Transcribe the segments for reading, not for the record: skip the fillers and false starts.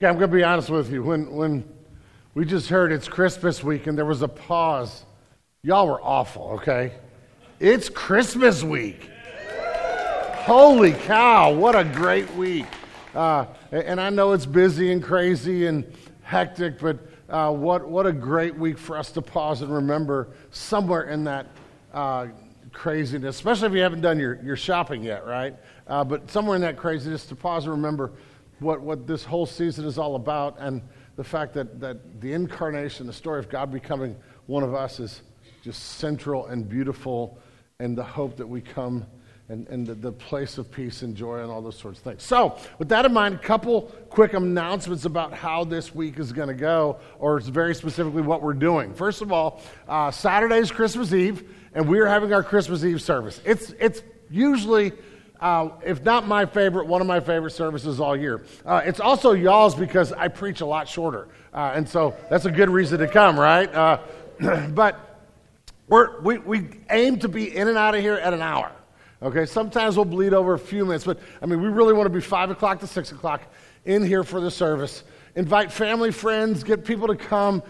Okay, I'm going to be honest with you. When we just heard it's Christmas week and there was a pause, y'all were awful, okay? It's Christmas week. Holy cow, what a great week. And I know it's busy and crazy and hectic, but what a great week for us to pause and remember somewhere in that craziness, especially if you haven't done your shopping yet, right? But somewhere in that craziness to pause and remember what this whole season is all about, and the fact that the incarnation, the story of God becoming one of us, is just central and beautiful, and the hope that we come and the place of peace and joy and all those sorts of things. So, with that in mind, a couple quick announcements about how this week is going to go, or very specifically what we're doing. First of all, Saturday is Christmas Eve, and we're having our Christmas Eve service. It's usually, if not my favorite, one of my favorite services all year. It's also y'all's because I preach a lot shorter, and so that's a good reason to come, right? But we aim to be in and out of here at an hour. Okay, sometimes we'll bleed over a few minutes, but I mean, we really want to be 5 o'clock to 6 o'clock in here for the service. Invite family, friends, get people to come.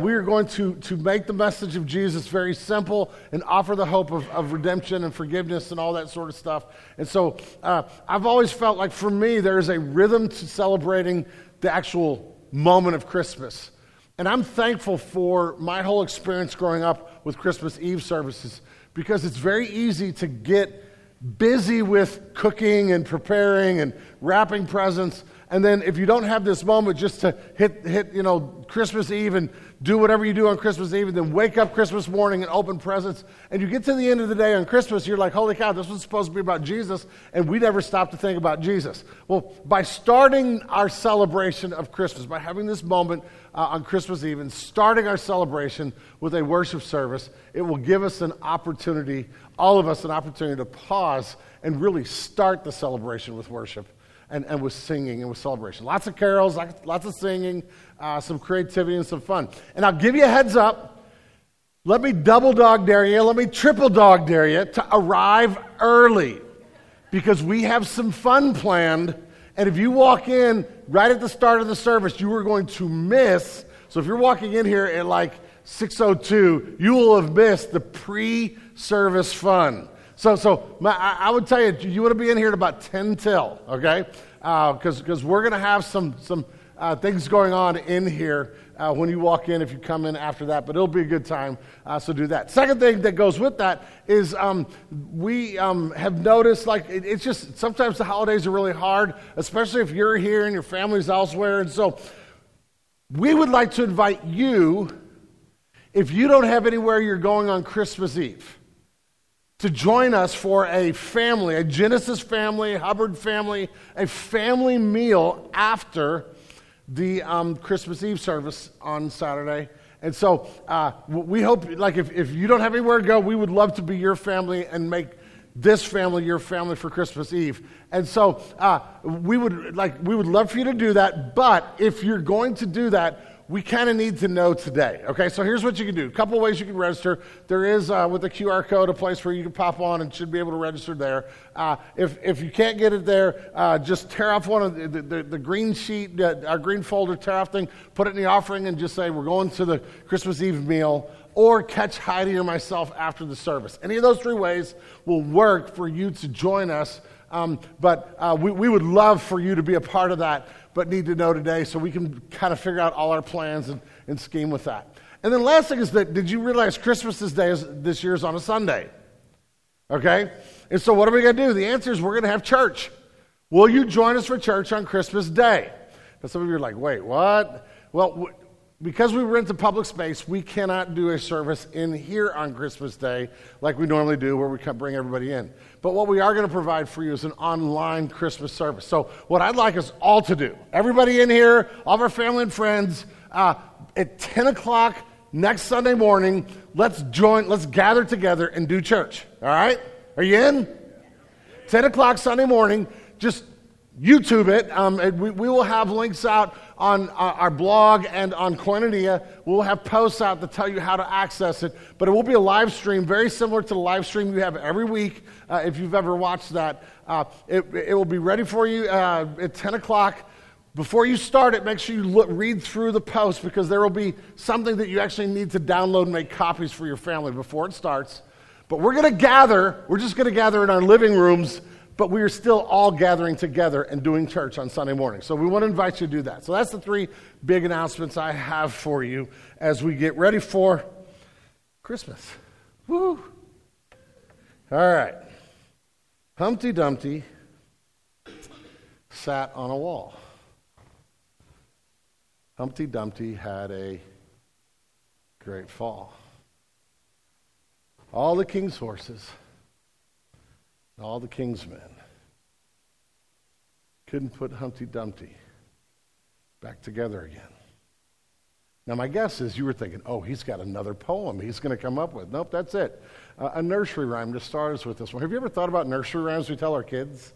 We are going to make the message of Jesus very simple and offer the hope of redemption and forgiveness and all that sort of stuff. And so I've always felt like, for me, there is a rhythm to celebrating the actual moment of Christmas. And I'm thankful for my whole experience growing up with Christmas Eve services, because it's very easy to get busy with cooking and preparing and wrapping presents, and then if you don't have this moment just to hit Christmas Eve and do whatever you do on Christmas Eve, and then wake up Christmas morning and open presents, and you get to the end of the day on Christmas, you're like, holy cow, this was supposed to be about Jesus, and we never stopped to think about Jesus. Well, by starting our celebration of Christmas, by having this moment on Christmas Eve and starting our celebration with a worship service, it will give us an opportunity, all of us an opportunity, to pause and really start the celebration with worship and with singing and with celebration. Lots of carols, lots of singing, some creativity and some fun. And I'll give you a heads up. Let me double dog dare you, let me triple dog dare you to arrive early, because we have some fun planned. And if you walk in right at the start of the service, you are going to miss. So if you're walking in here at like 6:02, you will have missed the pre-service fun. So I would tell you, you want to be in here at about 10 till, okay? Because we're going to have some things going on in here when you walk in, if you come in after that, but it'll be a good time, so do that. Second thing that goes with that is we have noticed, like, it's just sometimes the holidays are really hard, especially if you're here and your family's elsewhere, and so we would like to invite you, if you don't have anywhere you're going on Christmas Eve, to join us for a family, a Genesis family, Hubbard family, a family meal after the Christmas Eve service on Saturday. And so we hope, like, if you don't have anywhere to go, we would love to be your family and make this family your family for Christmas Eve. And so we would love for you to do that, but if you're going to do that, we kind of need to know today, okay? So here's what you can do. A couple ways you can register. There is, with the QR code, a place where you can pop on and should be able to register there. If you can't get it there, just tear off one of the green sheet, our green folder, tear off thing, put it in the offering, and just say, we're going to the Christmas Eve meal, or catch Heidi or myself after the service. Any of those three ways will work for you to join us, but we would love for you to be a part of that, but need to know today so we can kind of figure out all our plans and scheme with that. And then last thing is that, did you realize Christmas this year is on a Sunday? Okay? And so what are we going to do? The answer is we're going to have church. Will you join us for church on Christmas Day? Now some of you are like, wait, what? Well, because we rent a public space, we cannot do a service in here on Christmas Day like we normally do, where we bring everybody in. But what we are going to provide for you is an online Christmas service. So what I'd like us all to do, everybody in here, all of our family and friends, at 10 o'clock next Sunday morning, let's gather together and do church, all right? Are you in? 10 o'clock Sunday morning, just YouTube it. We will have links out on our blog and on Koinonia. We'll have posts out that tell you how to access it, but it will be a live stream, very similar to the live stream you have every week, if you've ever watched that. It will be ready for you at 10 o'clock. Before you start it, make sure you read through the post, because there will be something that you actually need to download and make copies for your family before it starts. But we're going to gather. We're just going to gather in our living rooms, but we are still all gathering together and doing church on Sunday morning. So we want to invite you to do that. So that's the three big announcements I have for you as we get ready for Christmas. Woo! All right. Humpty Dumpty sat on a wall. Humpty Dumpty had a great fall. All the king's horses and all the king's men couldn't put Humpty Dumpty back together again. Now, my guess is you were thinking, oh, he's got another poem he's going to come up with. Nope, that's it. A nursery rhyme to start us with this one. Have you ever thought about nursery rhymes we tell our kids?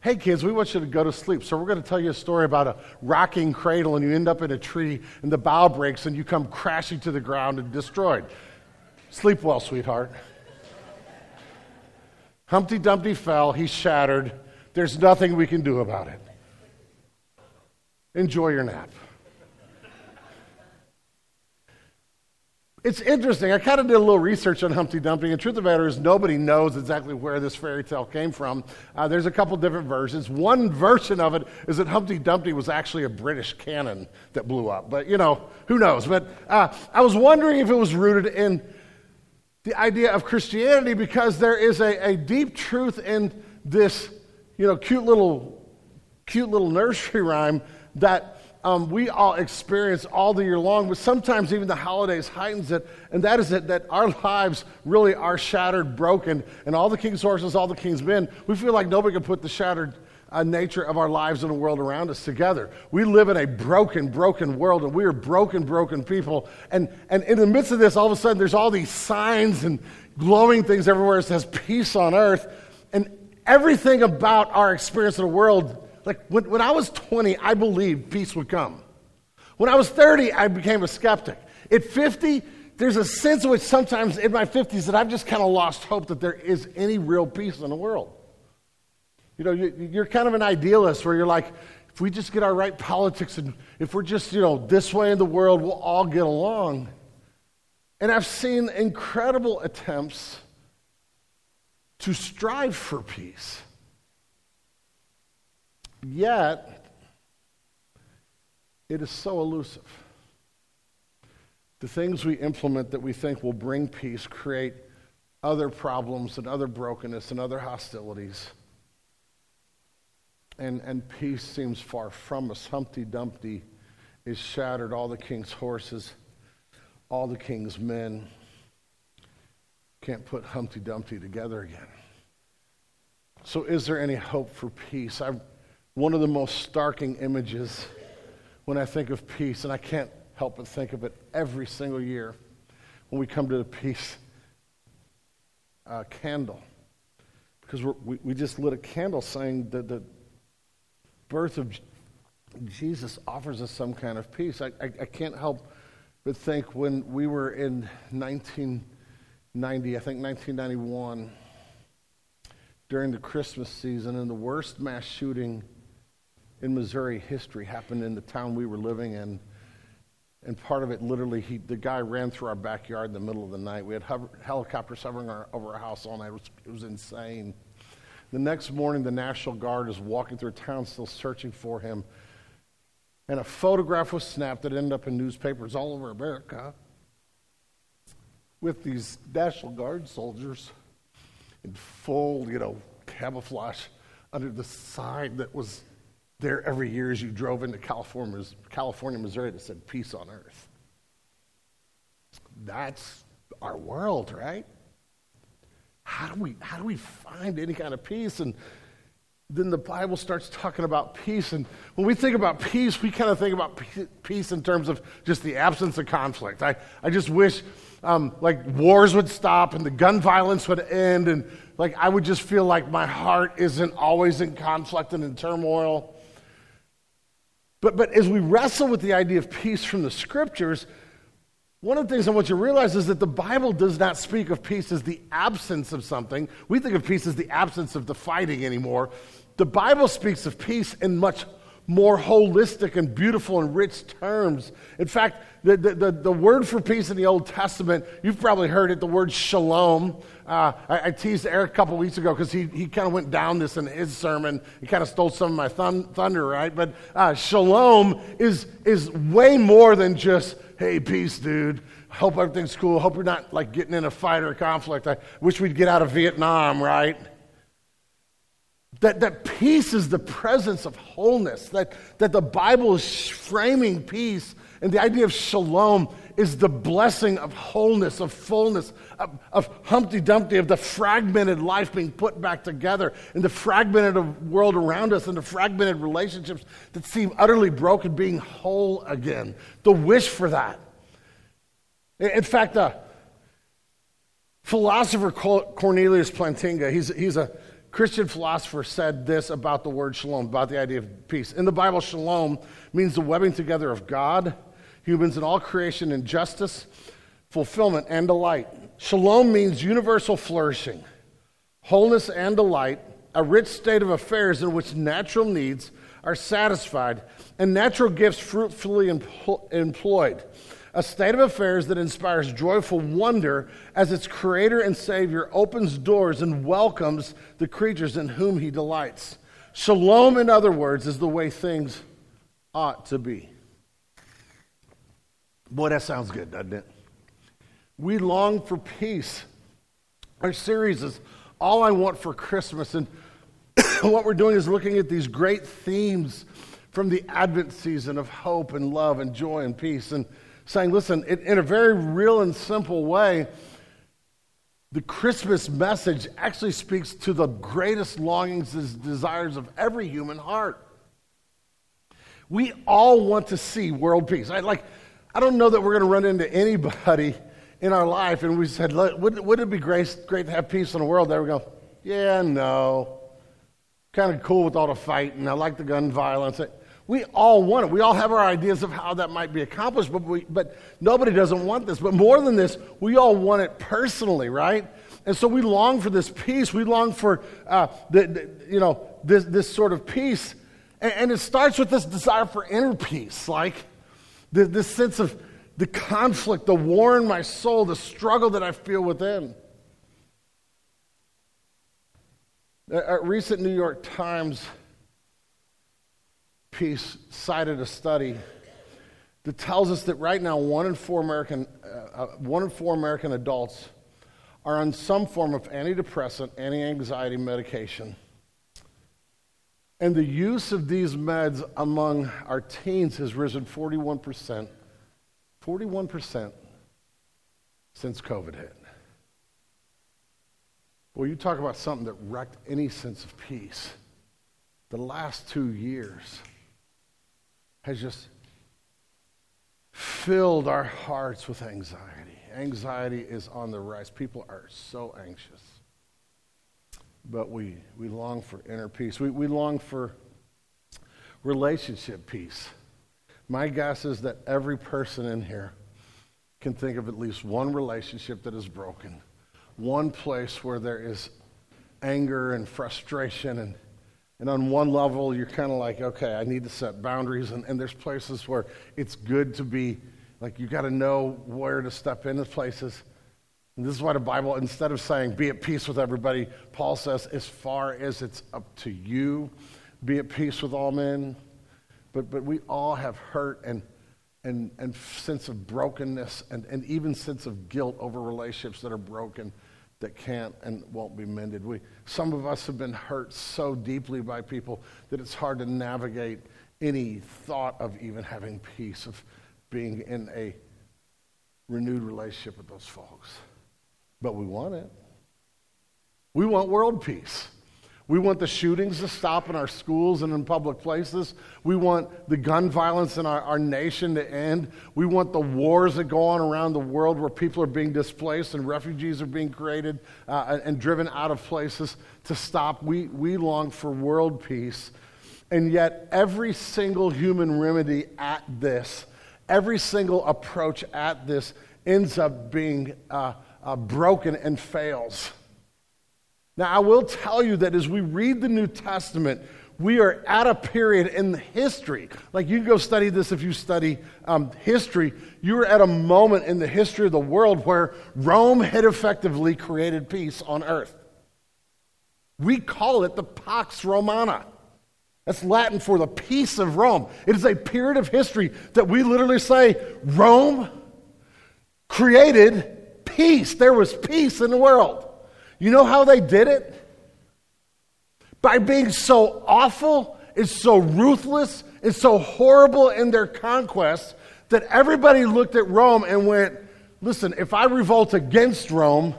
Hey, kids, we want you to go to sleep, so we're going to tell you a story about a rocking cradle, and you end up in a tree, and the bough breaks, and you come crashing to the ground and destroyed. Sleep well, sweetheart. Humpty Dumpty fell. He's shattered. There's nothing we can do about it. Enjoy your nap. It's interesting. I kind of did a little research on Humpty Dumpty. The truth of the matter is nobody knows exactly where this fairy tale came from. There's a couple different versions. One version of it is that Humpty Dumpty was actually a British cannon that blew up. But, you know, who knows? But I was wondering if it was rooted in the idea of Christianity, because there is a deep truth in this, you know, cute little nursery rhyme that we all experience all the year long, but sometimes even the holidays heightens it, and that is it, that our lives really are shattered, broken, and all the king's horses, all the king's men, we feel like nobody can put the shattered nature of our lives and the world around us together. We live in a broken world, and we are broken people, and in the midst of this, all of a sudden, there's all these signs and glowing things everywhere. It says peace on earth, and everything about our experience of the world. Like, when I was 20, I believed peace would come. When I was 30, I became a skeptic. At 50, there's a sense in which sometimes in my 50s that I've just kind of lost hope that there is any real peace in the world. You know, you're kind of an idealist where you're like, if we just get our right politics and if we're just, you know, this way in the world, we'll all get along. And I've seen incredible attempts to strive for peace. Yet, it is so elusive. The things we implement that we think will bring peace create other problems and other brokenness and other hostilities. And peace seems far from us. Humpty Dumpty is shattered. All the king's horses, all the king's men can't put Humpty Dumpty together again. So is there any hope for peace? One of the most starking images when I think of peace, and I can't help but think of it every single year, when we come to the peace candle. Because we just lit a candle saying that the birth of Jesus offers us some kind of peace. I can't help but think when we were in 1991, during the Christmas season, and the worst mass shooting in Missouri history happened in the town we were living in, and part of it literally, the guy ran through our backyard in the middle of the night. We had helicopters hovering over our house all night. It was insane. The next morning, the National Guard is walking through town still searching for him, and a photograph was snapped that ended up in newspapers all over America with these National Guard soldiers in full, you know, camouflage under the sign that was there every year as you drove into California, Missouri, that said, peace on earth. That's our world, right? How do we find any kind of peace? And then the Bible starts talking about peace, and when we think about peace, we kind of think about peace in terms of just the absence of conflict. I just wish like wars would stop and the gun violence would end, and like I would just feel like my heart isn't always in conflict and in turmoil. But as we wrestle with the idea of peace from the scriptures, one of the things I want you to realize is that the Bible does not speak of peace as the absence of something. We think of peace as the absence of the fighting anymore. The Bible speaks of peace in much more holistic and beautiful and rich terms. In fact, the word for peace in the Old Testament, you've probably heard it, the word shalom. I teased Eric a couple weeks ago because he kind of went down this in his sermon. He kind of stole some of my thunder, right? But shalom is way more than just, hey, peace, dude. Hope everything's cool. Hope you're not like getting in a fight or a conflict. I wish we'd get out of Vietnam, right? That peace is the presence of wholeness, that the Bible is framing peace, and the idea of shalom is the blessing of wholeness, of fullness, of Humpty Dumpty, of the fragmented life being put back together, and the fragmented world around us, and the fragmented relationships that seem utterly broken being whole again. The wish for that. In fact, philosopher Cornelius Plantinga, he's a Christian philosopher, said this about the word shalom, about the idea of peace. In the Bible, shalom means the webbing together of God, humans, and all creation in justice, fulfillment, and delight. Shalom means universal flourishing, wholeness, and delight, a rich state of affairs in which natural needs are satisfied and natural gifts fruitfully employed, a state of affairs that inspires joyful wonder as its creator and savior opens doors and welcomes the creatures in whom he delights. Shalom, in other words, is the way things ought to be. Boy, that sounds good, doesn't it? We long for peace. Our series is All I Want for Christmas, and what we're doing is looking at these great themes from the Advent season of hope and love and joy and peace, and saying, listen, in a very real and simple way, the Christmas message actually speaks to the greatest longings and desires of every human heart. We all want to see world peace. I don't know that we're going to run into anybody in our life, and we said, wouldn't it be great to have peace in the world? They would go, yeah, no. Kind of cool with all the fighting. I like the gun violence. We all want it. We all have our ideas of how that might be accomplished, but nobody doesn't want this. But more than this, we all want it personally, right? And so we long for this peace. We long for this sort of peace, and it starts with this desire for inner peace, like this sense of the conflict, the war in my soul, the struggle that I feel within. A recent New York Times piece cited a study that tells us that right now one in four American adults are on some form of antidepressant, anti-anxiety medication. And the use of these meds among our teens has risen 41% since COVID hit. Well, you talk about something that wrecked any sense of peace. The last 2 years has just filled our hearts with anxiety. Anxiety is on the rise. People are so anxious. But we long for inner peace. We long for relationship peace. My guess is that every person in here can think of at least one relationship that is broken, one place where there is anger and frustration, and on one level, you're kind of like, okay, I need to set boundaries. And there's places where it's good to be, like, you got to know where to step into places. And this is why the Bible, instead of saying, be at peace with everybody, Paul says, as far as it's up to you, be at peace with all men. But we all have hurt and sense of brokenness and even sense of guilt over relationships that are broken, that can't and won't be mended. Some of us have been hurt so deeply by people that it's hard to navigate any thought of even having peace, of being in a renewed relationship with those folks. But we want it. We want world peace. We want the shootings to stop in our schools and in public places. We want the gun violence in our nation to end. We want the wars that go on around the world where people are being displaced and refugees are being created and driven out of places to stop. We long for world peace. And yet every single human remedy at this, every single approach at this ends up being broken and fails. Now, I will tell you that as we read the New Testament, we are at a period in history. Like, you can go study this if you study history. You are at a moment in the history of the world where Rome had effectively created peace on earth. We call it the Pax Romana. That's Latin for the peace of Rome. It is a period of history that we literally say, Rome created peace. There was peace in the world. You know how they did it? By being so awful and so ruthless and so horrible in their conquests that everybody looked at Rome and went, listen, if I revolt against Rome,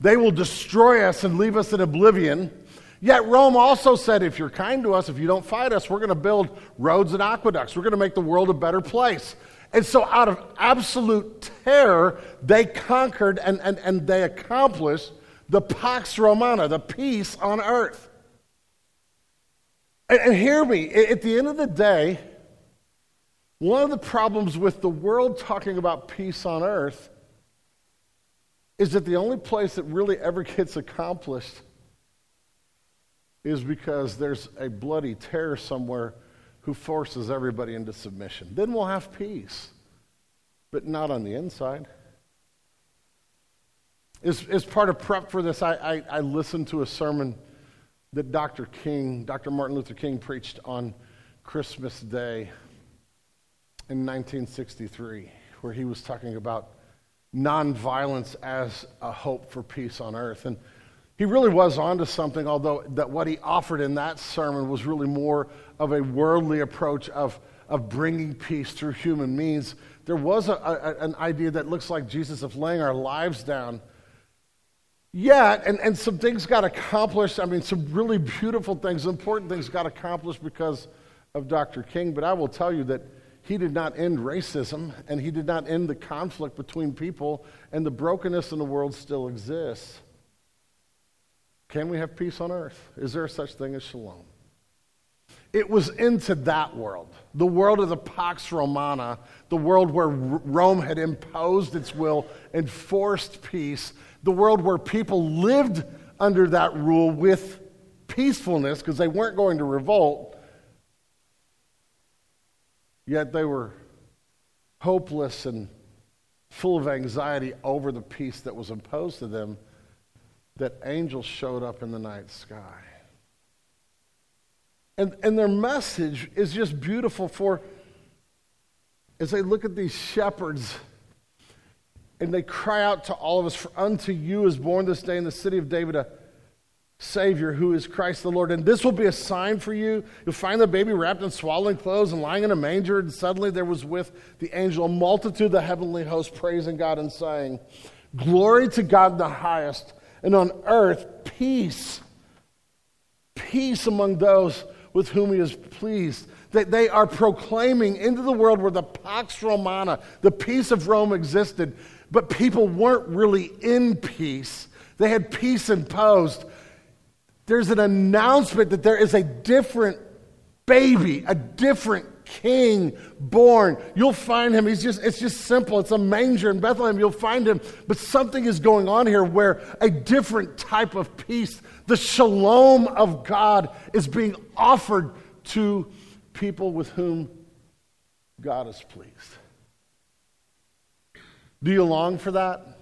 they will destroy us and leave us in oblivion. Yet Rome also said, if you're kind to us, if you don't fight us, we're going to build roads and aqueducts. We're going to make the world a better place. And so out of absolute terror, they conquered and they accomplished the Pax Romana, the peace on earth. And hear me, at the end of the day, one of the problems with the world talking about peace on earth is that the only place it really ever gets accomplished is because there's a bloody terror somewhere who forces everybody into submission. Then we'll have peace, but not on the inside. As part of prep for this, I listened to a sermon that Dr. Martin Luther King preached on Christmas Day in 1963, where he was talking about nonviolence as a hope for peace on earth. And he really was onto something, although that what he offered in that sermon was really more of a worldly approach of bringing peace through human means. There was an idea that looks like Jesus of laying our lives down. Yeah, and some things got accomplished. I mean, some really beautiful things, important things got accomplished because of Dr. King. But I will tell you that he did not end racism, and he did not end the conflict between people, and the brokenness in the world still exists. Can we have peace on earth? Is there such thing as shalom? It was into that world, the world of the Pax Romana, the world where Rome had imposed its will and forced peace, the world where people lived under that rule with peacefulness because they weren't going to revolt, yet they were hopeless and full of anxiety over the peace that was imposed to them, that angels showed up in the night sky. And their message is just beautiful for, as they look at these shepherds and they cry out to all of us, for unto you is born this day in the city of David a Savior who is Christ the Lord. And this will be a sign for you. You'll find the baby wrapped in swaddling clothes and lying in a manger. And suddenly there was with the angel a multitude of the heavenly host praising God and saying, glory to God in the highest, and on earth peace. Peace among those with whom he is pleased. That they are proclaiming into the world where the Pax Romana, the peace of Rome, existed, but people weren't really in peace. They had peace imposed. There's an announcement that there is a different baby, a different King born. You'll find him. It's just simple. It's a manger in Bethlehem. You'll find him. But something is going on here where a different type of peace, the shalom of God, is being offered to people with whom God is pleased. Do you long for that?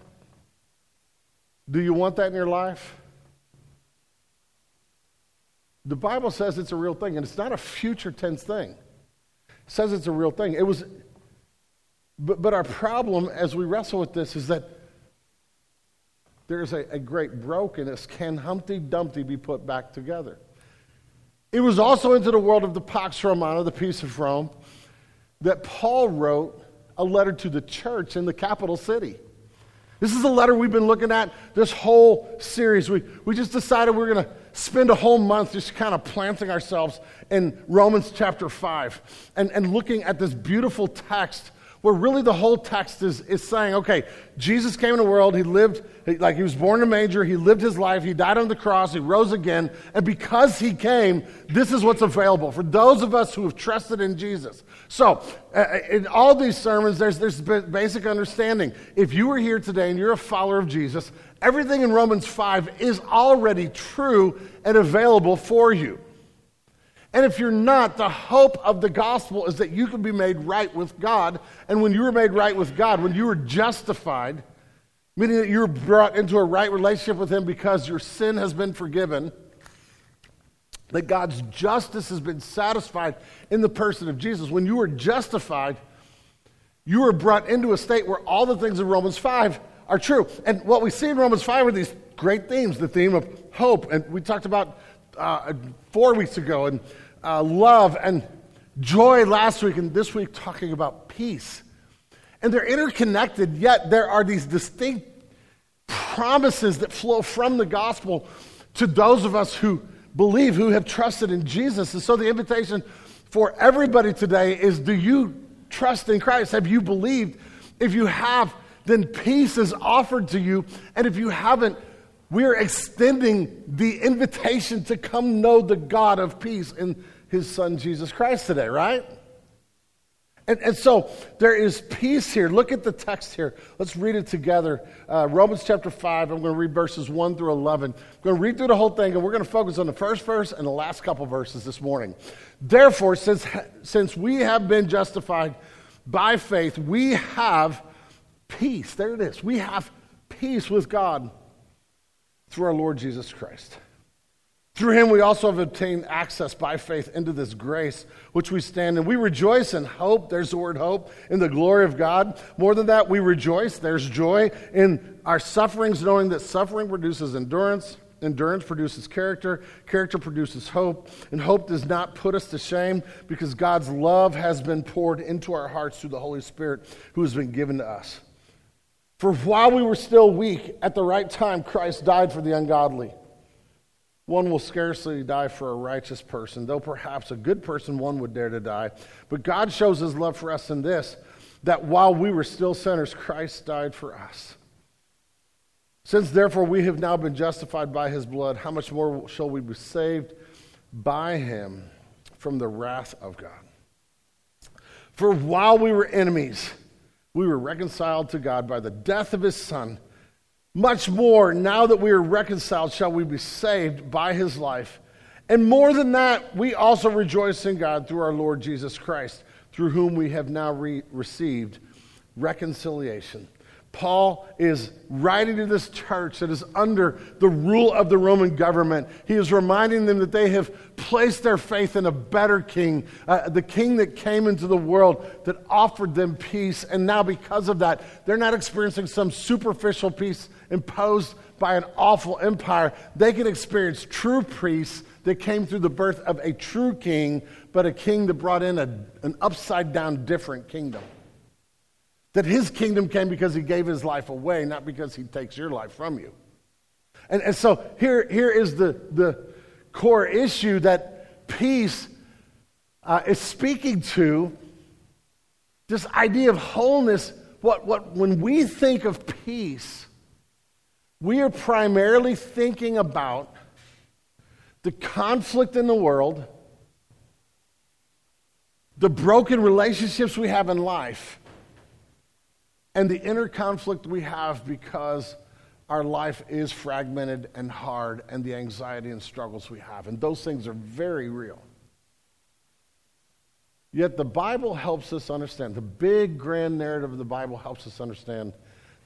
Do you want that in your life? The Bible says it's a real thing, and it's not a future tense thing. Says it's a real thing. It was, but our problem as we wrestle with this is that there's a great brokenness. Can Humpty Dumpty be put back together? It was also into the world of the Pax Romana, the peace of Rome, that Paul wrote a letter to the church in the capital city. This is a letter we've been looking at this whole series. We just decided we're going to spend a whole month just kind of planting ourselves in Romans chapter 5 and looking at this beautiful text where really the whole text is saying, okay, Jesus came in the world, he lived, like he was born in a manger, he lived his life, he died on the cross, he rose again, and because he came, this is what's available for those of us who have trusted in Jesus. So, in all these sermons, there's basic understanding. If you are here today and you're a follower of Jesus, everything in Romans 5 is already true and available for you. And if you're not, the hope of the gospel is that you can be made right with God. And when you were made right with God, when you were justified, meaning that you were brought into a right relationship with him because your sin has been forgiven, that God's justice has been satisfied in the person of Jesus. When you were justified, you were brought into a state where all the things in Romans 5 are true. And what we see in Romans 5 are these great themes, the theme of hope. And we talked about 4 weeks ago, and love and joy last week, and this week talking about peace. And they're interconnected, yet there are these distinct promises that flow from the gospel to those of us who believe, who have trusted in Jesus. And so the invitation for everybody today is, do you trust in Christ? Have you believed? If you have, then peace is offered to you. And if you haven't, we're extending the invitation to come know the God of peace in his son Jesus Christ today, right? And so there is peace here. Look at the text here. Let's read it together. Romans chapter 5, I'm going to read verses 1 through 11. I'm going to read through the whole thing, and we're going to focus on the first verse and the last couple verses this morning. Therefore, since we have been justified by faith, we have peace. There it is. We have peace with God through our Lord Jesus Christ. Through him we also have obtained access by faith into this grace which we stand in. We rejoice in hope, there's the word hope, in the glory of God. More than that, we rejoice, there's joy in our sufferings, knowing that suffering produces endurance, endurance produces character, character produces hope, and hope does not put us to shame because God's love has been poured into our hearts through the Holy Spirit who has been given to us. For while we were still weak, at the right time, Christ died for the ungodly. One will scarcely die for a righteous person, though perhaps a good person one would dare to die. But God shows his love for us in this, that while we were still sinners, Christ died for us. Since therefore we have now been justified by his blood, how much more shall we be saved by him from the wrath of God? For while we were enemies, we were reconciled to God by the death of his son. Much more, now that we are reconciled, shall we be saved by his life. And more than that, we also rejoice in God through our Lord Jesus Christ, through whom we have now received reconciliation. Paul is writing to this church that is under the rule of the Roman government. He is reminding them that they have placed their faith in a better king, the king that came into the world that offered them peace. And now because of that, they're not experiencing some superficial peace imposed by an awful empire. They can experience true peace that came through the birth of a true king, but a king that brought in an upside-down different kingdom. That his kingdom came because he gave his life away, not because he takes your life from you. And so here is the core issue that peace is speaking to, this idea of wholeness. What when we think of peace, we are primarily thinking about the conflict in the world, the broken relationships we have in life, and the inner conflict we have because our life is fragmented and hard, and the anxiety and struggles we have. And those things are very real. Yet the Bible helps us understand, the big grand narrative of the Bible helps us understand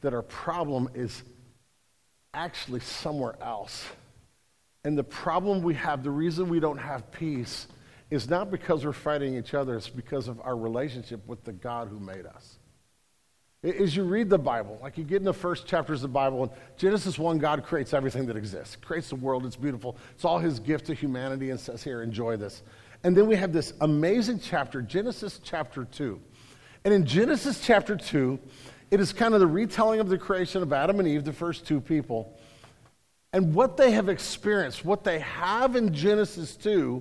that our problem is actually somewhere else. And the problem we have, the reason we don't have peace, is not because we're fighting each other, it's because of our relationship with the God who made us. As you read the Bible, like you get in the first chapters of the Bible, in Genesis 1, God creates everything that exists, creates the world, it's beautiful. It's all his gift to humanity and says, here, enjoy this. And then we have this amazing chapter, Genesis chapter 2. And in Genesis chapter 2, it is kind of the retelling of the creation of Adam and Eve, the first two people. And what they have experienced, what they have in Genesis 2,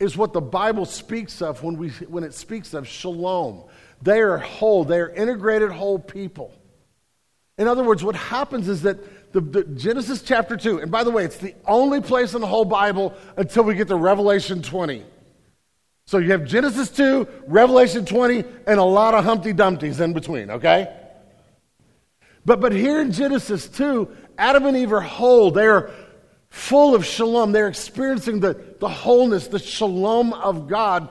is what the Bible speaks of when it speaks of shalom. They are whole. They are integrated whole people. In other words, what happens is that the Genesis chapter 2, and by the way, it's the only place in the whole Bible until we get to Revelation 20. So you have Genesis 2, Revelation 20, and a lot of Humpty Dumptys in between, okay? But here in Genesis 2, Adam and Eve are whole. They are full of shalom. They're experiencing the wholeness, the shalom of God.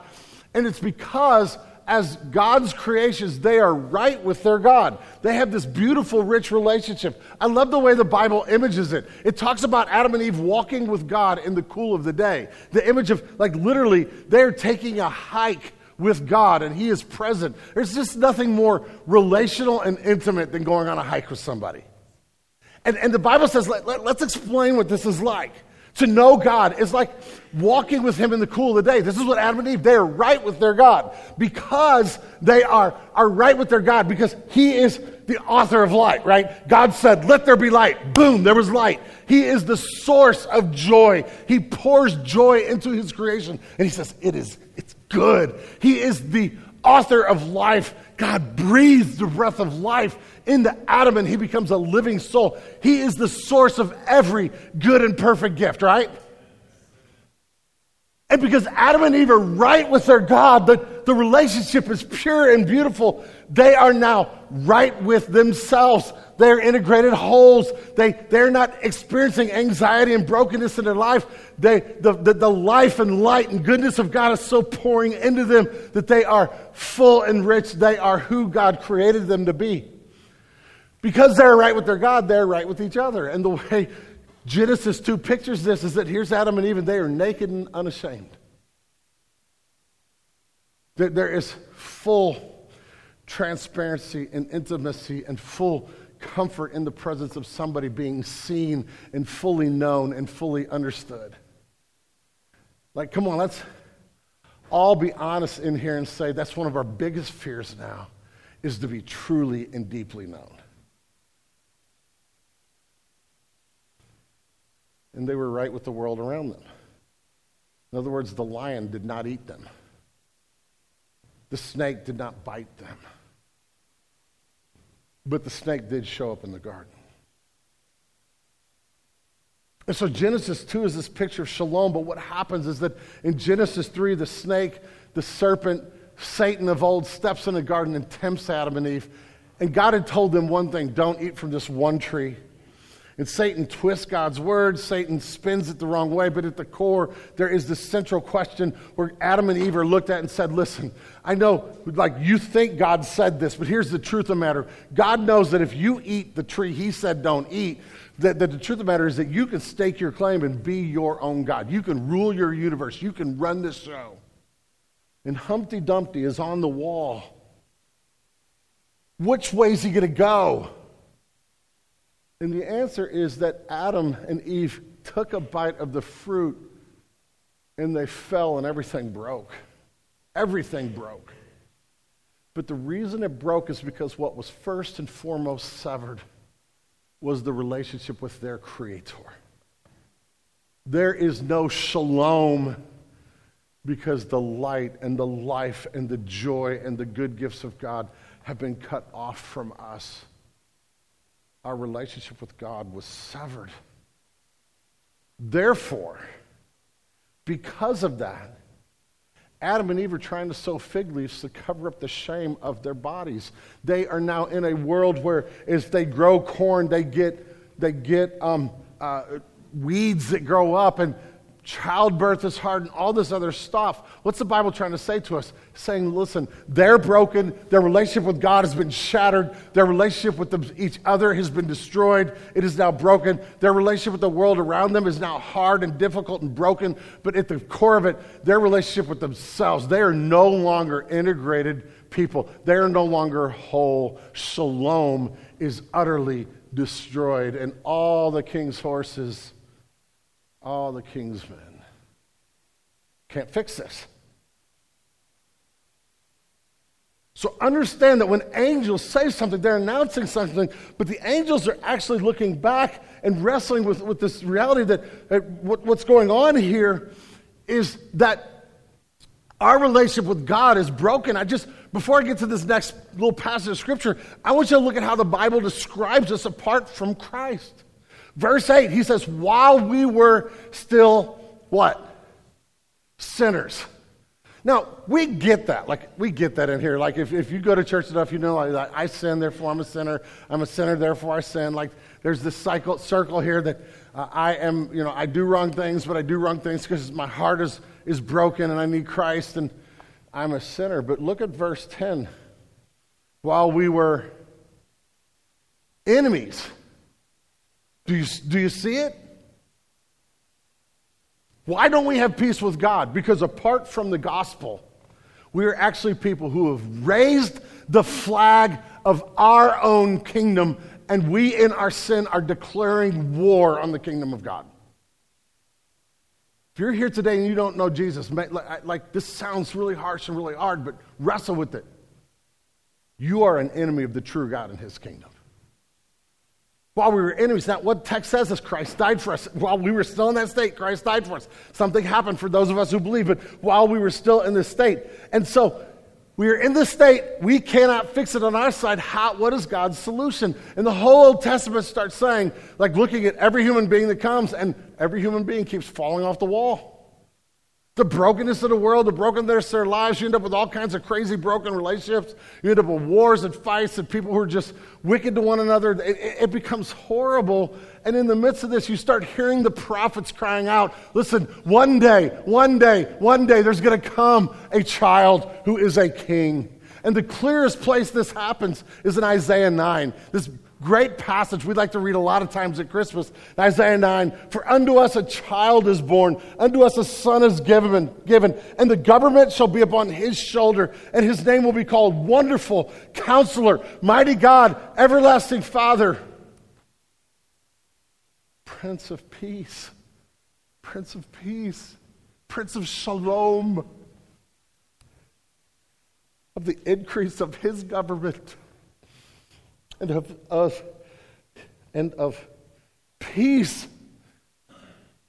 And it's because as God's creations, they are right with their God. They have this beautiful, rich relationship. I love the way the Bible images it. It talks about Adam and Eve walking with God in the cool of the day. The image of, like, literally, they're taking a hike with God, and He is present. There's just nothing more relational and intimate than going on a hike with somebody. And the Bible says, let's explain what this is like. To know God is like walking with Him in the cool of the day. This is what Adam and Eve, they are right with their God. Because they are right with their God, because He is the author of light, right? God said, let there be light. Boom, there was light. He is the source of joy. He pours joy into His creation. And He says, it's good. He is the author of life. God breathes the breath of life into Adam, and he becomes a living soul. He is the source of every good and perfect gift, right? And because Adam and Eve are right with their God, the relationship is pure and beautiful. They are now right with themselves. They're integrated wholes. They're not experiencing anxiety and brokenness in their life. The life and light and goodness of God is so pouring into them that they are full and rich. They are who God created them to be. Because they're right with their God, they're right with each other. And the way Genesis 2 pictures this is that here's Adam and Eve, and they are naked and unashamed. There is full transparency and intimacy and full comfort in the presence of somebody being seen and fully known and fully understood. Like, come on, let's all be honest in here and say that's one of our biggest fears now, is to be truly and deeply known. And they were right with the world around them. In other words, the lion did not eat them. The snake did not bite them. But the snake did show up in the garden. And so Genesis 2 is this picture of shalom, but what happens is that in Genesis 3, the snake, the serpent, Satan of old steps in the garden and tempts Adam and Eve. And God had told them one thing: don't eat from this one tree. And Satan twists God's word. Satan spins it the wrong way. But at the core, there is this central question where Adam and Eve are looked at and said, listen, I know, like, you think God said this, but here's the truth of the matter. God knows that if you eat the tree He said don't eat, that the truth of the matter is that you can stake your claim and be your own God. You can rule your universe. You can run this show. And Humpty Dumpty is on the wall. Which way is he going to go? And the answer is that Adam and Eve took a bite of the fruit and they fell and everything broke. Everything broke. But the reason it broke is because what was first and foremost severed was the relationship with their Creator. There is no shalom because the light and the life and the joy and the good gifts of God have been cut off from us. Our relationship with God was severed. Therefore, because of that, Adam and Eve are trying to sow fig leaves to cover up the shame of their bodies. They are now in a world where if they grow corn, they get weeds that grow up, and childbirth is hard, and all this other stuff. What's the Bible trying to say to us? Saying, listen, they're broken. Their relationship with God has been shattered. Their relationship with each other has been destroyed. It is now broken. Their relationship with the world around them is now hard and difficult and broken. But at the core of it, their relationship with themselves, they are no longer integrated people. They are no longer whole. Shalom is utterly destroyed. And all the king's horses, all the king's men can't fix this. So understand that when angels say something, they're announcing something, but the angels are actually looking back and wrestling with this reality that what's going on here is that our relationship with God is broken. Before I get to this next little passage of Scripture, I want you to look at how the Bible describes us apart from Christ. Verse 8, he says, while we were still what? Sinners. Now, we get that. Like, we get that in here. Like, if you go to church enough, you know, I sin, therefore I'm a sinner. I'm a sinner, therefore I sin. Like, there's this circle here that I am, you know, I do wrong things, but I do wrong things because my heart is broken and I need Christ and I'm a sinner. But look at verse 10. While we were enemies. Do you see it? Why don't we have peace with God? Because apart from the gospel, we are actually people who have raised the flag of our own kingdom, and we in our sin are declaring war on the kingdom of God. If you're here today and you don't know Jesus, like this sounds really harsh and really hard, but wrestle with it. You are an enemy of the true God and his kingdom. While we were enemies, now what the text says is Christ died for us. While we were still in that state, Christ died for us. Something happened for those of us who believe, but while we were still in this state. And so we are in this state, we cannot fix it on our side. What is God's solution? And the whole Old Testament starts saying, like looking at every human being that comes, and every human being keeps falling off the wall. The brokenness of the world, the brokenness of their lives, you end up with all kinds of crazy broken relationships. You end up with wars and fights and people who are just wicked to one another. It becomes horrible. And in the midst of this, you start hearing the prophets crying out, listen, one day, there's going to come a child who is a king. And the clearest place this happens is in Isaiah 9. This great passage we'd like to read a lot of times at Christmas. In Isaiah 9, for unto us a child is born, unto us a son is given, and the government shall be upon his shoulder, and his name will be called Wonderful, Counselor, Mighty God, Everlasting Father, Prince of Peace, Prince of Peace, Prince of Shalom, of the increase of his government, and of peace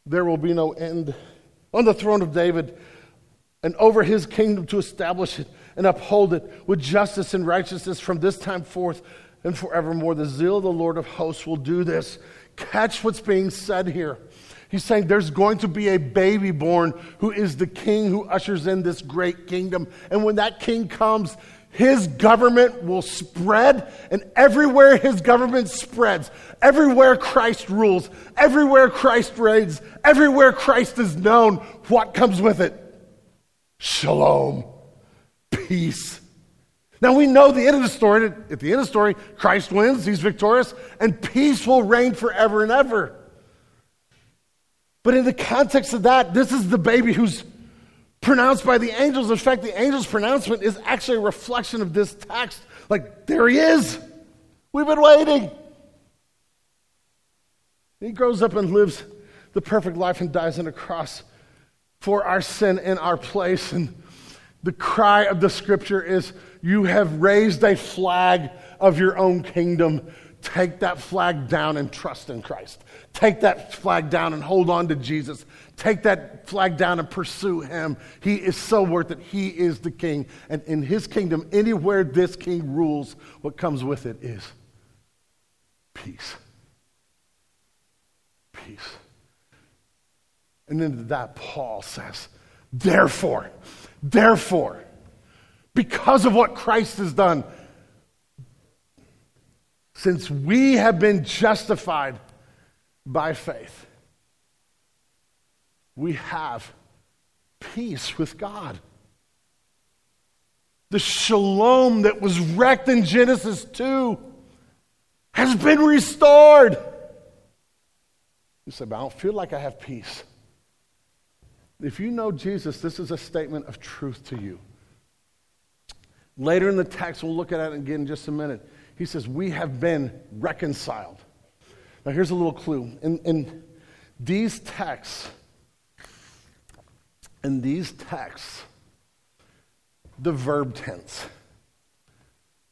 there will be no end. On the throne of David and over his kingdom to establish it and uphold it with justice and righteousness from this time forth and forevermore. The zeal of the Lord of hosts will do this. Catch what's being said here. He's saying there's going to be a baby born who is the king who ushers in this great kingdom. And when that king comes, his government will spread, and everywhere his government spreads, everywhere Christ rules, everywhere Christ reigns, everywhere Christ is known, what comes with it? Shalom, peace. Now we know the end of the story. At the end of the story, Christ wins, he's victorious, and peace will reign forever and ever. But in the context of that, this is the baby who's pronounced by the angels. In fact, the angels' pronouncement is actually a reflection of this text. Like, there he is. We've been waiting. He grows up and lives the perfect life and dies on a cross for our sin in our place. And the cry of the scripture is, you have raised a flag of your own kingdom. Take that flag down and trust in Christ. Take that flag down and hold on to Jesus. Take that flag down and pursue him. He is so worth it. He is the king. And in his kingdom, anywhere this king rules, what comes with it is peace. Peace. And then that Paul says, therefore, because of what Christ has done, since we have been justified by faith, we have peace with God. The shalom that was wrecked in Genesis 2 has been restored. You say, but I don't feel like I have peace. If you know Jesus, this is a statement of truth to you. Later in the text, we'll look at it again in just a minute. He says, we have been reconciled. Now, here's a little clue. In these texts, the verb tense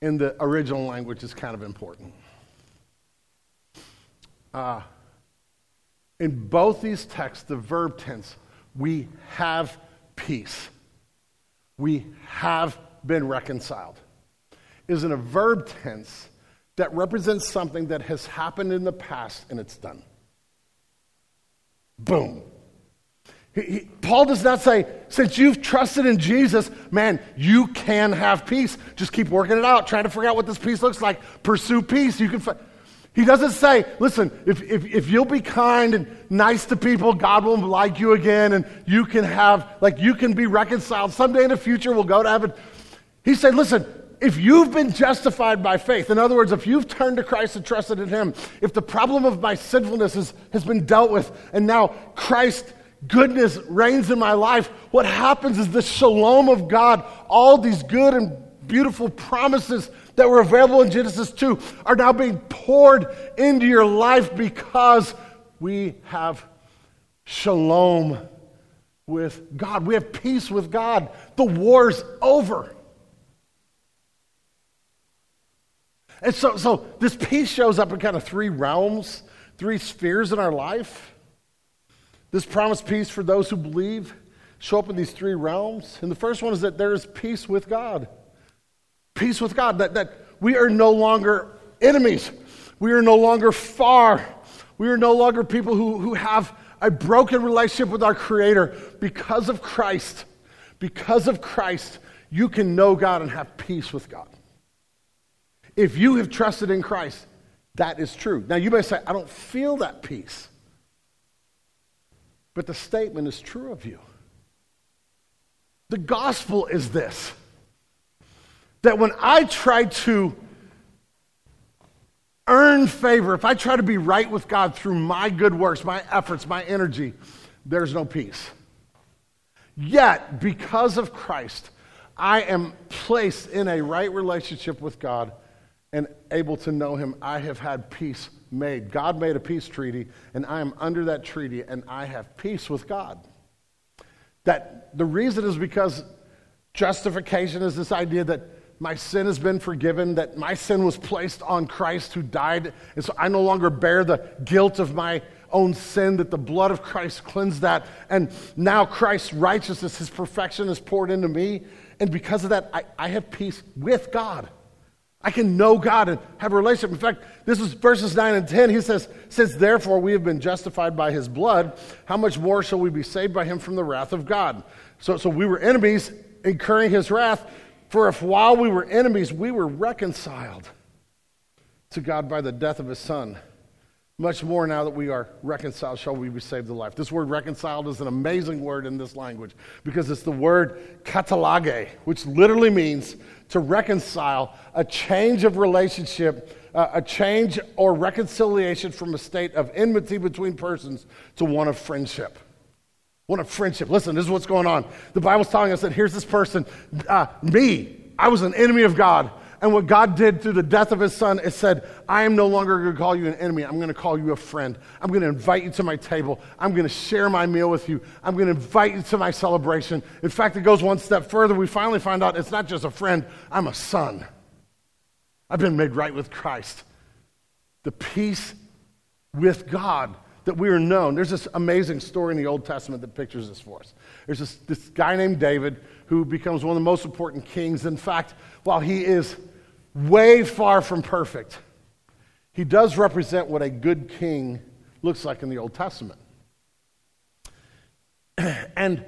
in the original language is kind of important. In both these texts, the verb tense, we have peace. We have been reconciled. Is in a verb tense that represents something that has happened in the past and it's done. Boom. Paul does not say, since you've trusted in Jesus, man, you can have peace. Just keep working it out, trying to figure out what this peace looks like. Pursue peace. You can. He doesn't say, listen, if you'll be kind and nice to people, God will like you again, and you can have, like, you can be reconciled. Someday in the future, we'll go to heaven. He said, listen, if you've been justified by faith, in other words, if you've turned to Christ and trusted in him, if the problem of my sinfulness has been dealt with, and now Christ's goodness reigns in my life, what happens is the shalom of God, all these good and beautiful promises that were available in Genesis 2 are now being poured into your life because we have shalom with God. We have peace with God. The war's over. And so this peace shows up in kind of three realms, three spheres in our life. This promised peace for those who believe show up in these three realms. And the first one is that there is peace with God. Peace with God, that we are no longer enemies. We are no longer far. We are no longer people who have a broken relationship with our Creator. Because of Christ, you can know God and have peace with God. If you have trusted in Christ, that is true. Now, you may say, I don't feel that peace. But the statement is true of you. The gospel is this, that when I try to earn favor, if I try to be right with God through my good works, my efforts, my energy, there's no peace. Yet, because of Christ, I am placed in a right relationship with God and able to know him. I have had peace made. God made a peace treaty, and I am under that treaty, and I have peace with God. That the reason is because justification is this idea that my sin has been forgiven, that my sin was placed on Christ who died, and so I no longer bear the guilt of my own sin, that the blood of Christ cleansed that, and now Christ's righteousness, his perfection is poured into me, and because of that, I have peace with God. I can know God and have a relationship. In fact, this is verses 9 and 10. He says, since therefore we have been justified by his blood, how much more shall we be saved by him from the wrath of God? So we were enemies, incurring his wrath, for if while we were enemies, we were reconciled to God by the death of his son. Much more now that we are reconciled shall we be saved to life. This word reconciled is an amazing word in this language because it's the word katalage, which literally means to reconcile, a change of relationship, a change or reconciliation from a state of enmity between persons to one of friendship. One of friendship. Listen, this is what's going on. The Bible's telling us that here's this person, me, I was an enemy of God. And what God did through the death of his son is said, I am no longer going to call you an enemy. I'm going to call you a friend. I'm going to invite you to my table. I'm going to share my meal with you. I'm going to invite you to my celebration. In fact, it goes one step further. We finally find out it's not just a friend. I'm a son. I've been made right with Christ. The peace with God that we are known. There's this amazing story in the Old Testament that pictures this for us. There's this guy named David who becomes one of the most important kings. In fact, while he is way far from perfect, he does represent what a good king looks like in the Old Testament. And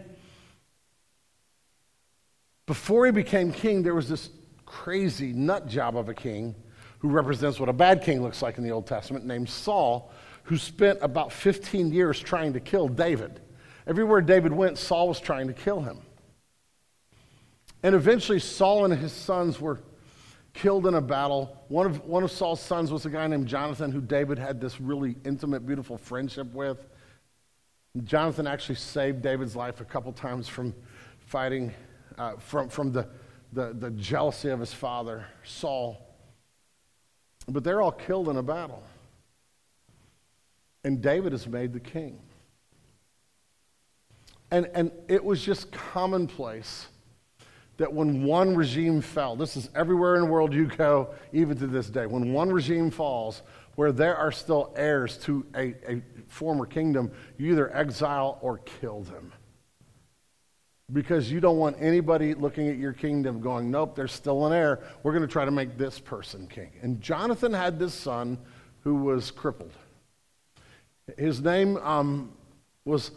before he became king, there was this crazy nut job of a king who represents what a bad king looks like in the Old Testament, named Saul, who spent about 15 years trying to kill David. Everywhere David went, Saul was trying to kill him. And eventually Saul and his sons were killed in a battle. One of Saul's sons was a guy named Jonathan, who David had this really intimate, beautiful friendship with. And Jonathan actually saved David's life a couple times from fighting, from the jealousy of his father, Saul. But they're all killed in a battle. And David is made the king. And it was just commonplace that when one regime fell, this is everywhere in the world you go, even to this day, when one regime falls, where there are still heirs to a former kingdom, you either exile or kill them. Because you don't want anybody looking at your kingdom going, nope, there's still an heir. We're going to try to make this person king. And Jonathan had this son who was crippled. His name was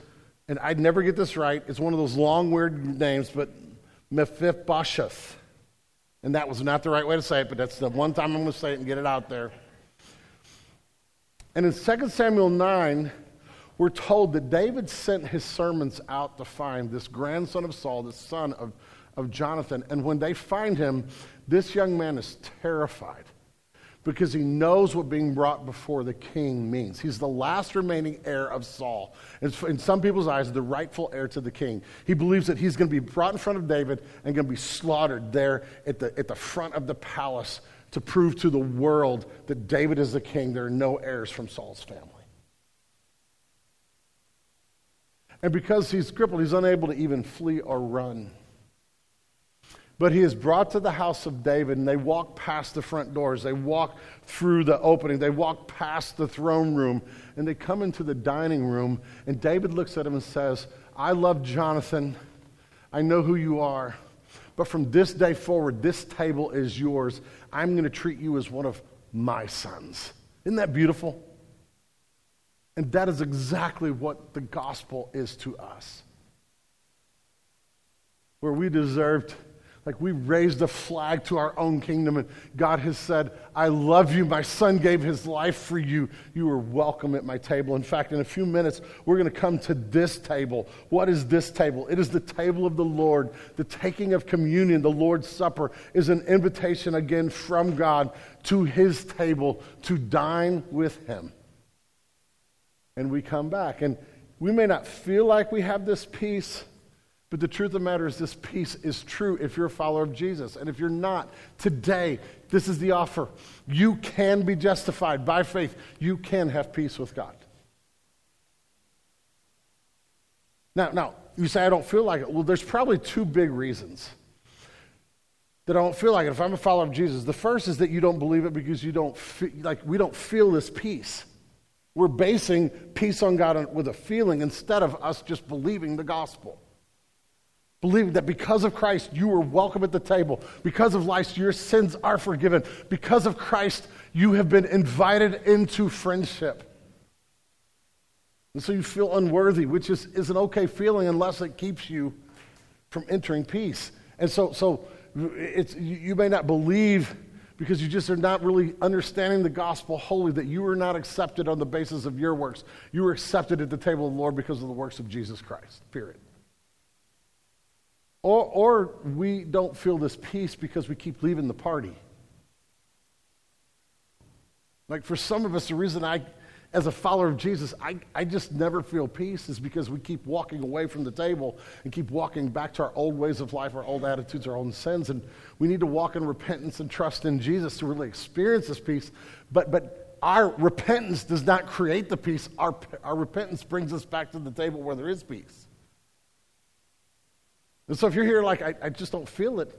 and I'd never get this right. It's one of those long, weird names, but Mephibosheth. And that was not the right way to say it, but that's the one time I'm going to say it and get it out there. And in 2 Samuel 9, we're told that David sent his servants out to find this grandson of Saul, the son of Jonathan. And when they find him, this young man is terrified because he knows what being brought before the king means. He's the last remaining heir of Saul. In some people's eyes, the rightful heir to the king. He believes that he's going to be brought in front of David and going to be slaughtered there at the front of the palace to prove to the world that David is the king. There are no heirs from Saul's family. And because he's crippled, he's unable to even flee or run. But he is brought to the house of David, and they walk past the front doors. They walk through the opening. They walk past the throne room, and they come into the dining room, and David looks at him and says, I love Jonathan. I know who you are. But from this day forward, this table is yours. I'm going to treat you as one of my sons. Isn't that beautiful? And that is exactly what the gospel is to us. Where we deserved... Like we raised a flag to our own kingdom, and God has said, I love you. My son gave his life for you. You are welcome at my table. In fact, in a few minutes, we're going to come to this table. What is this table? It is the table of the Lord. The taking of communion, the Lord's Supper, is an invitation again from God to his table to dine with him. And we come back. And we may not feel like we have this peace, but the truth of the matter is this peace is true if you're a follower of Jesus. And if you're not, today, this is the offer. You can be justified by faith. You can have peace with God. Now, you say, I don't feel like it. Well, there's probably two big reasons that I don't feel like it if I'm a follower of Jesus. The first is that you don't believe it because you don't feel, like we don't feel this peace. We're basing peace on God with a feeling instead of us just believing the gospel. Believe that because of Christ, you are welcome at the table. Because of Christ, your sins are forgiven. Because of Christ, you have been invited into friendship. And so you feel unworthy, which is an okay feeling unless it keeps you from entering peace. And so it's you may not believe because you just are not really understanding the gospel wholly, that you are not accepted on the basis of your works. You are accepted at the table of the Lord because of the works of Jesus Christ, period. Or we don't feel this peace because we keep leaving the party. Like for some of us, the reason as a follower of Jesus, I just never feel peace is because we keep walking away from the table and keep walking back to our old ways of life, our old attitudes, our own sins. And we need to walk in repentance and trust in Jesus to really experience this peace. But our repentance does not create the peace. Our repentance brings us back to the table where there is peace. And so if you're here like, I just don't feel it,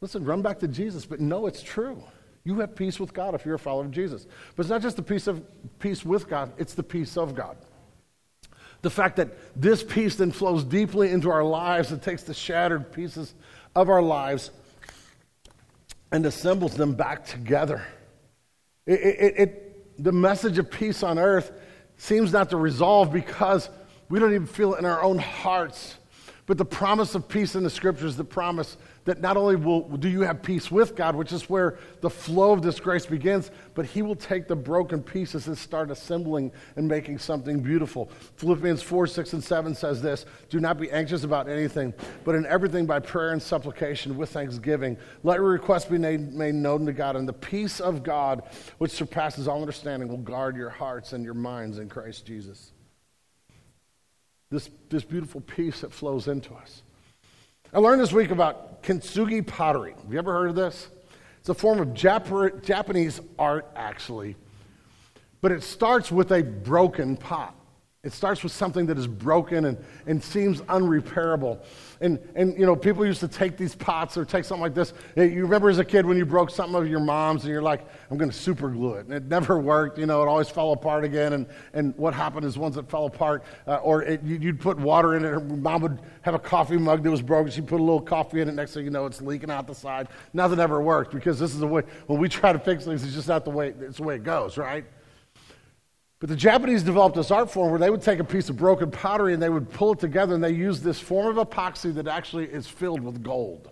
listen, run back to Jesus, but know it's true. You have peace with God if you're a follower of Jesus. But it's not just the peace with God, it's the peace of God. The fact that this peace then flows deeply into our lives and takes the shattered pieces of our lives and assembles them back together. The message of peace on earth seems not to resolve because we don't even feel it in our own hearts. But the promise of peace in the Scriptures, the promise that not only do you have peace with God, which is where the flow of this grace begins, but he will take the broken pieces and start assembling and making something beautiful. Philippians 4:6-7 says this, do not be anxious about anything, but in everything by prayer and supplication with thanksgiving. Let your requests be made known to God, and the peace of God, which surpasses all understanding, will guard your hearts and your minds in Christ Jesus. This beautiful peace that flows into us. I learned this week about kintsugi pottery. Have you ever heard of this? It's a form of Japanese art, actually. But it starts with a broken pot. It starts with something that is broken and seems unrepairable. And you know, people used to take these pots or take something like this. You remember as a kid when you broke something of your mom's and you're like, I'm going to super glue it. And it never worked. You know, it always fell apart again. And what happened is once it fell apart, you'd put water in it. Her mom would have a coffee mug that was broken. She'd put a little coffee in it. Next thing you know, it's leaking out the side. Nothing ever worked because this is the way, when we try to fix things, it's just not the way, it's the way it goes, right? But the Japanese developed this art form where they would take a piece of broken pottery and they would pull it together, and they used this form of epoxy that actually is filled with gold.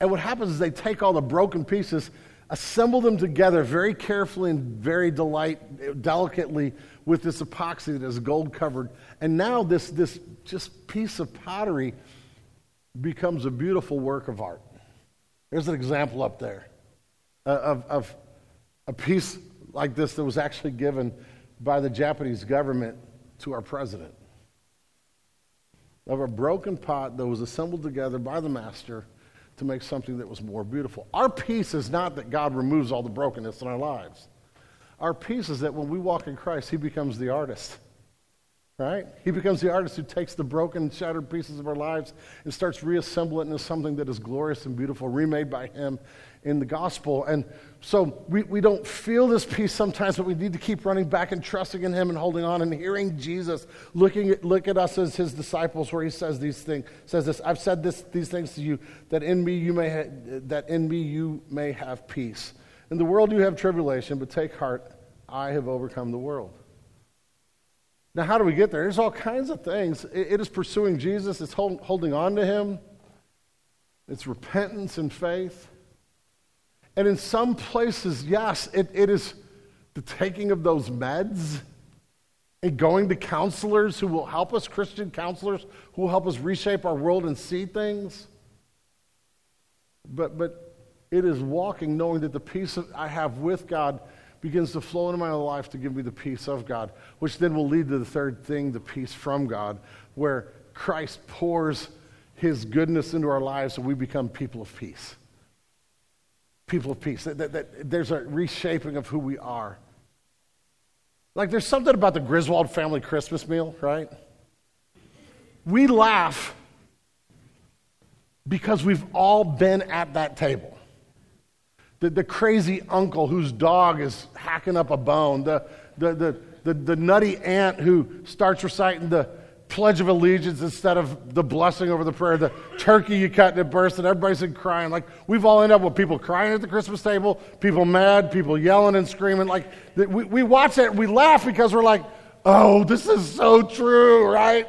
And what happens is they take all the broken pieces, assemble them together very carefully and very delicately with this epoxy that is gold-covered. And now this just piece of pottery becomes a beautiful work of art. There's an example up there of a piece like this that was actually given by the Japanese government to our president, of a broken pot that was assembled together by the master to make something that was more beautiful. Our peace is not that God removes all the brokenness in our lives. Our peace is that when we walk in Christ, he becomes the artist, right? He becomes the artist who takes the broken, shattered pieces of our lives and starts reassembling it into something that is glorious and beautiful, remade by him in the gospel. And so we don't feel this peace sometimes, but we need to keep running back and trusting in him and holding on and hearing Jesus look at us as his disciples, where he says these things, says this, I've said these things to you, that in me you may have peace. In the world you have tribulation, but take heart, I have overcome the world. Now, how do we get there? There's all kinds of things. It is pursuing Jesus. It's holding on to him. It's repentance and faith. And in some places, yes, it is the taking of those meds and going to counselors who will help us, Christian counselors who will help us reshape our world and see things. But it is walking, knowing that the peace that I have with God begins to flow into my life to give me the peace of God, which then will lead to the third thing, the peace from God, where Christ pours his goodness into our lives and we become people of peace. People of peace. There's a reshaping of who we are. Like, there's something about the Griswold family Christmas meal, right? We laugh because we've all been at that table. The crazy uncle whose dog is hacking up a bone, the nutty aunt who starts reciting the Pledge of Allegiance instead of the blessing over the prayer, the turkey you cut and it bursts, and everybody's crying. Like, we've all ended up with people crying at the Christmas table, people mad, people yelling and screaming. Like, we watch that and we laugh because we're like, oh, this is so true, right?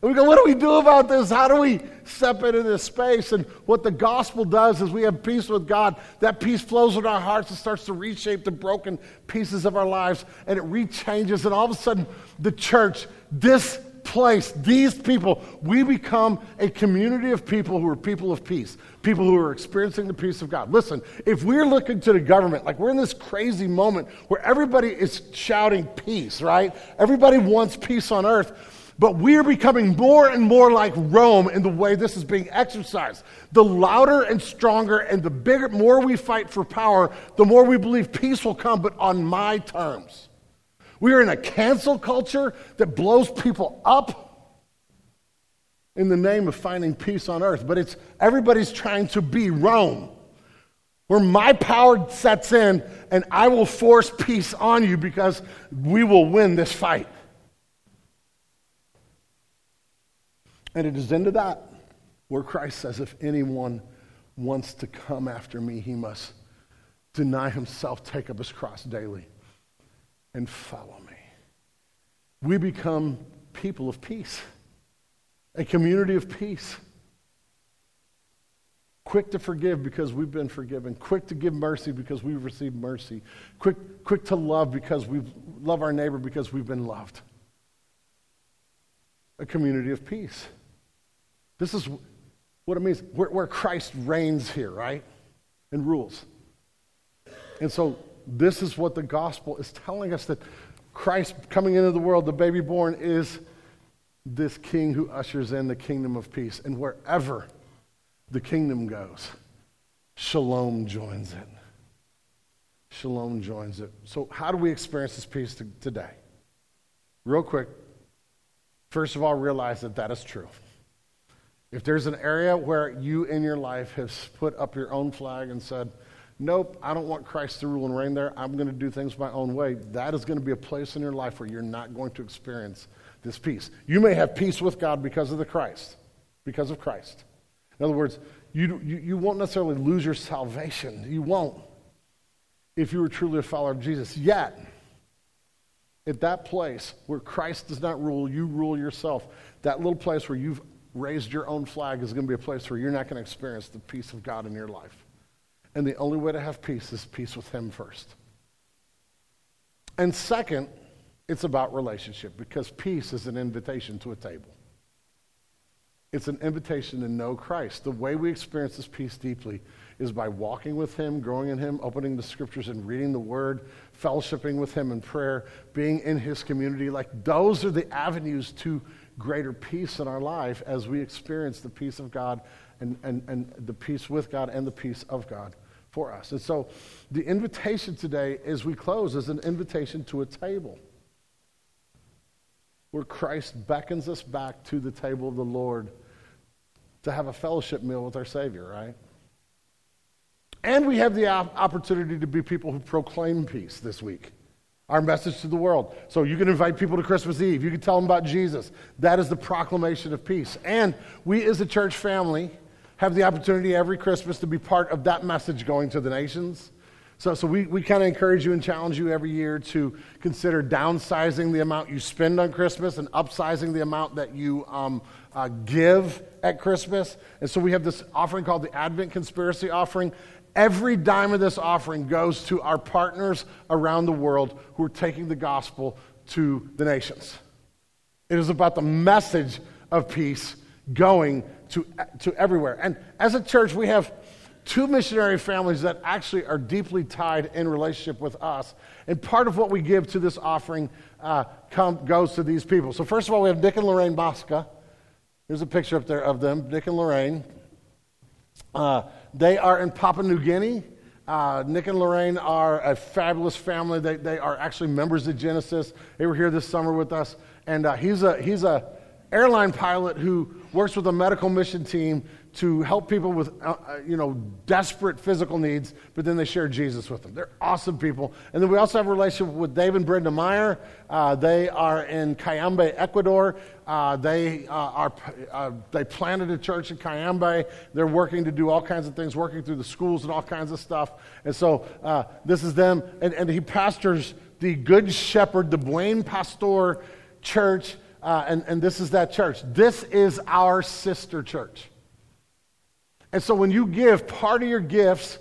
And we go, what do we do about this? How do we step into this space? And what the gospel does is we have peace with God. That peace flows in our hearts and starts to reshape the broken pieces of our lives, and it rechanges. And all of a sudden, the church, this place, these people, we become a community of people who are people of peace, people who are experiencing the peace of God. Listen, if we're looking to the government, like we're in this crazy moment where everybody is shouting peace, right? Everybody wants peace on earth. But we're becoming more and more like Rome in the way this is being exercised. The louder and stronger and the bigger, more we fight for power, the more we believe peace will come, but on my terms. We are in a cancel culture that blows people up in the name of finding peace on earth. But it's everybody's trying to be Rome, where my power sets in and I will force peace on you because we will win this fight. And it is into that where Christ says, if anyone wants to come after me, he must deny himself, take up his cross daily, and follow me. We become people of peace, a community of peace. Quick to forgive because we've been forgiven. Quick to give mercy because we've received mercy. Quick to love because we love our neighbor because we've been loved. A community of peace. This is what it means, where Christ reigns here, right? And rules. And so this is what the gospel is telling us, that Christ coming into the world, the baby born, is this king who ushers in the kingdom of peace. And wherever the kingdom goes, shalom joins it. Shalom joins it. So how do we experience this peace today? Real quick, first of all, realize that is true. If there's an area where you in your life have put up your own flag and said, nope, I don't want Christ to rule and reign there, I'm going to do things my own way, that is going to be a place in your life where you're not going to experience this peace. You may have peace with God because of Christ. In other words, you won't necessarily lose your salvation. You won't. if you were truly a follower of Jesus. Yet, at that place where Christ does not rule, you rule yourself, that little place where you've raised your own flag is going to be a place where you're not going to experience the peace of God in your life. And the only way to have peace is peace with him first. And second, it's about relationship, because peace is an invitation to a table. It's an invitation to know Christ. The way we experience this peace deeply is by walking with him, growing in him, opening the scriptures and reading the word, fellowshipping with him in prayer, being in his community. Like, those are the avenues to greater peace in our life as we experience the peace of God and the peace with God and the peace of God for us. And so the invitation today as we close is an invitation to a table, where Christ beckons us back to the table of the Lord to have a fellowship meal with our Savior, right? And we have the opportunity to be people who proclaim peace this week, our message to the world. So you can invite people to Christmas Eve. You can tell them about Jesus. That is the proclamation of peace. And we as a church family have the opportunity every Christmas to be part of that message going to the nations. So we kind of encourage you and challenge you every year to consider downsizing the amount you spend on Christmas and upsizing the amount that you give at Christmas. And so we have this offering called the Advent Conspiracy Offering. Every dime of this offering goes to our partners around the world who are taking the gospel to the nations. It is about the message of peace going to everywhere. And as a church, we have two missionary families that actually are deeply tied in relationship with us. And part of what we give to this offering goes to these people. So first of all, we have Nick and Lorraine Bosca. Here's a picture up there of them, Nick and Lorraine. They are in Papua New Guinea. Nick and Lorraine are a fabulous family. They are actually members of Genesis. They were here this summer with us. And he's a airline pilot who works with a medical mission team to help people with, desperate physical needs, but then they share Jesus with them. They're awesome people. And then we also have a relationship with Dave and Brenda Meyer. They are in Cayambe, Ecuador. They planted a church in Cayambe. They're working to do all kinds of things, working through the schools and all kinds of stuff. And so this is them. And he pastors the Good Shepherd, the Buen Pastor church. And this is that church. This is our sister church. And so when you give, part of your gifts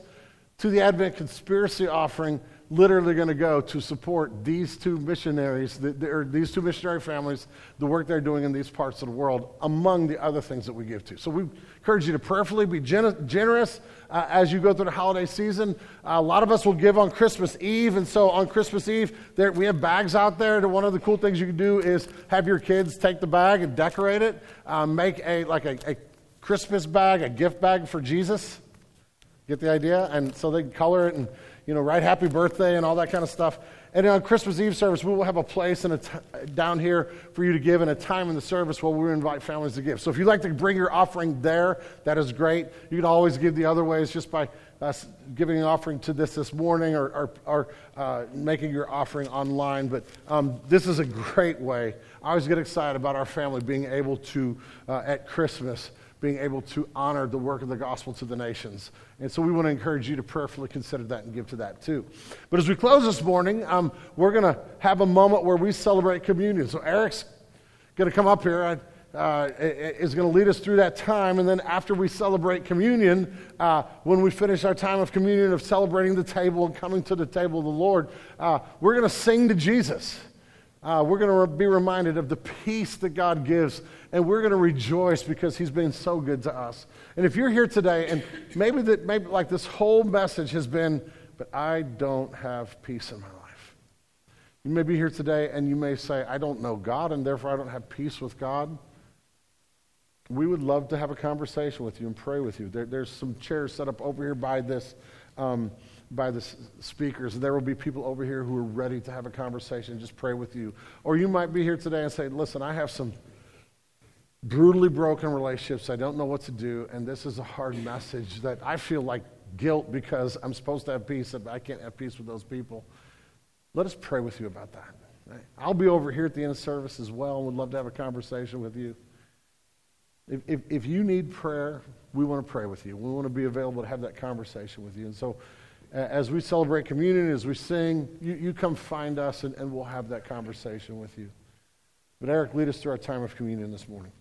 to the Advent Conspiracy Offering literally going to go to support these two missionaries, these two missionary families, the work they're doing in these parts of the world, among the other things that we give to. So we encourage you to prayerfully be generous as you go through the holiday season. A lot of us will give on Christmas Eve, and so on Christmas Eve, we have bags out there. One of the cool things you can do is have your kids take the bag and decorate it, make a Christmas bag, a gift bag for Jesus. Get the idea? And so they color it and, write happy birthday and all that kind of stuff. And on Christmas Eve service, we will have a place down here for you to give and a time in the service where we invite families to give. So if you'd like to bring your offering there, that is great. You can always give the other ways just by giving an offering to this morning or making your offering online. But this is a great way. I always get excited about our family being able to, at Christmas, being able to honor the work of the gospel to the nations. And so we want to encourage you to prayerfully consider that and give to that too. But as we close this morning, we're going to have a moment where we celebrate communion. So Eric's going to come up here and is going to lead us through that time. And then after we celebrate communion, when we finish our time of communion, of celebrating the table and coming to the table of the Lord, we're going to sing to Jesus. We're going to be reminded of the peace that God gives, and we're going to rejoice because he's been so good to us. And if you're here today, and maybe this whole message has been, but I don't have peace in my life. You may be here today, and you may say, I don't know God, and therefore I don't have peace with God. We would love to have a conversation with you and pray with you. There's some chairs set up over here by this by the speakers, and there will be people over here who are ready to have a conversation, just pray with you. Or you might be here today and say, listen, I have some brutally broken relationships. I don't know what to do, and this is a hard message that I feel like guilt because I'm supposed to have peace, but I can't have peace with those people. Let us pray with you about that. Right? I'll be over here at the end of service as well, and would love to have a conversation with you. If you need prayer, we want to pray with you. We want to be available to have that conversation with you. And so As we celebrate communion, as we sing, you come find us and we'll have that conversation with you. But Eric, lead us through our time of communion this morning.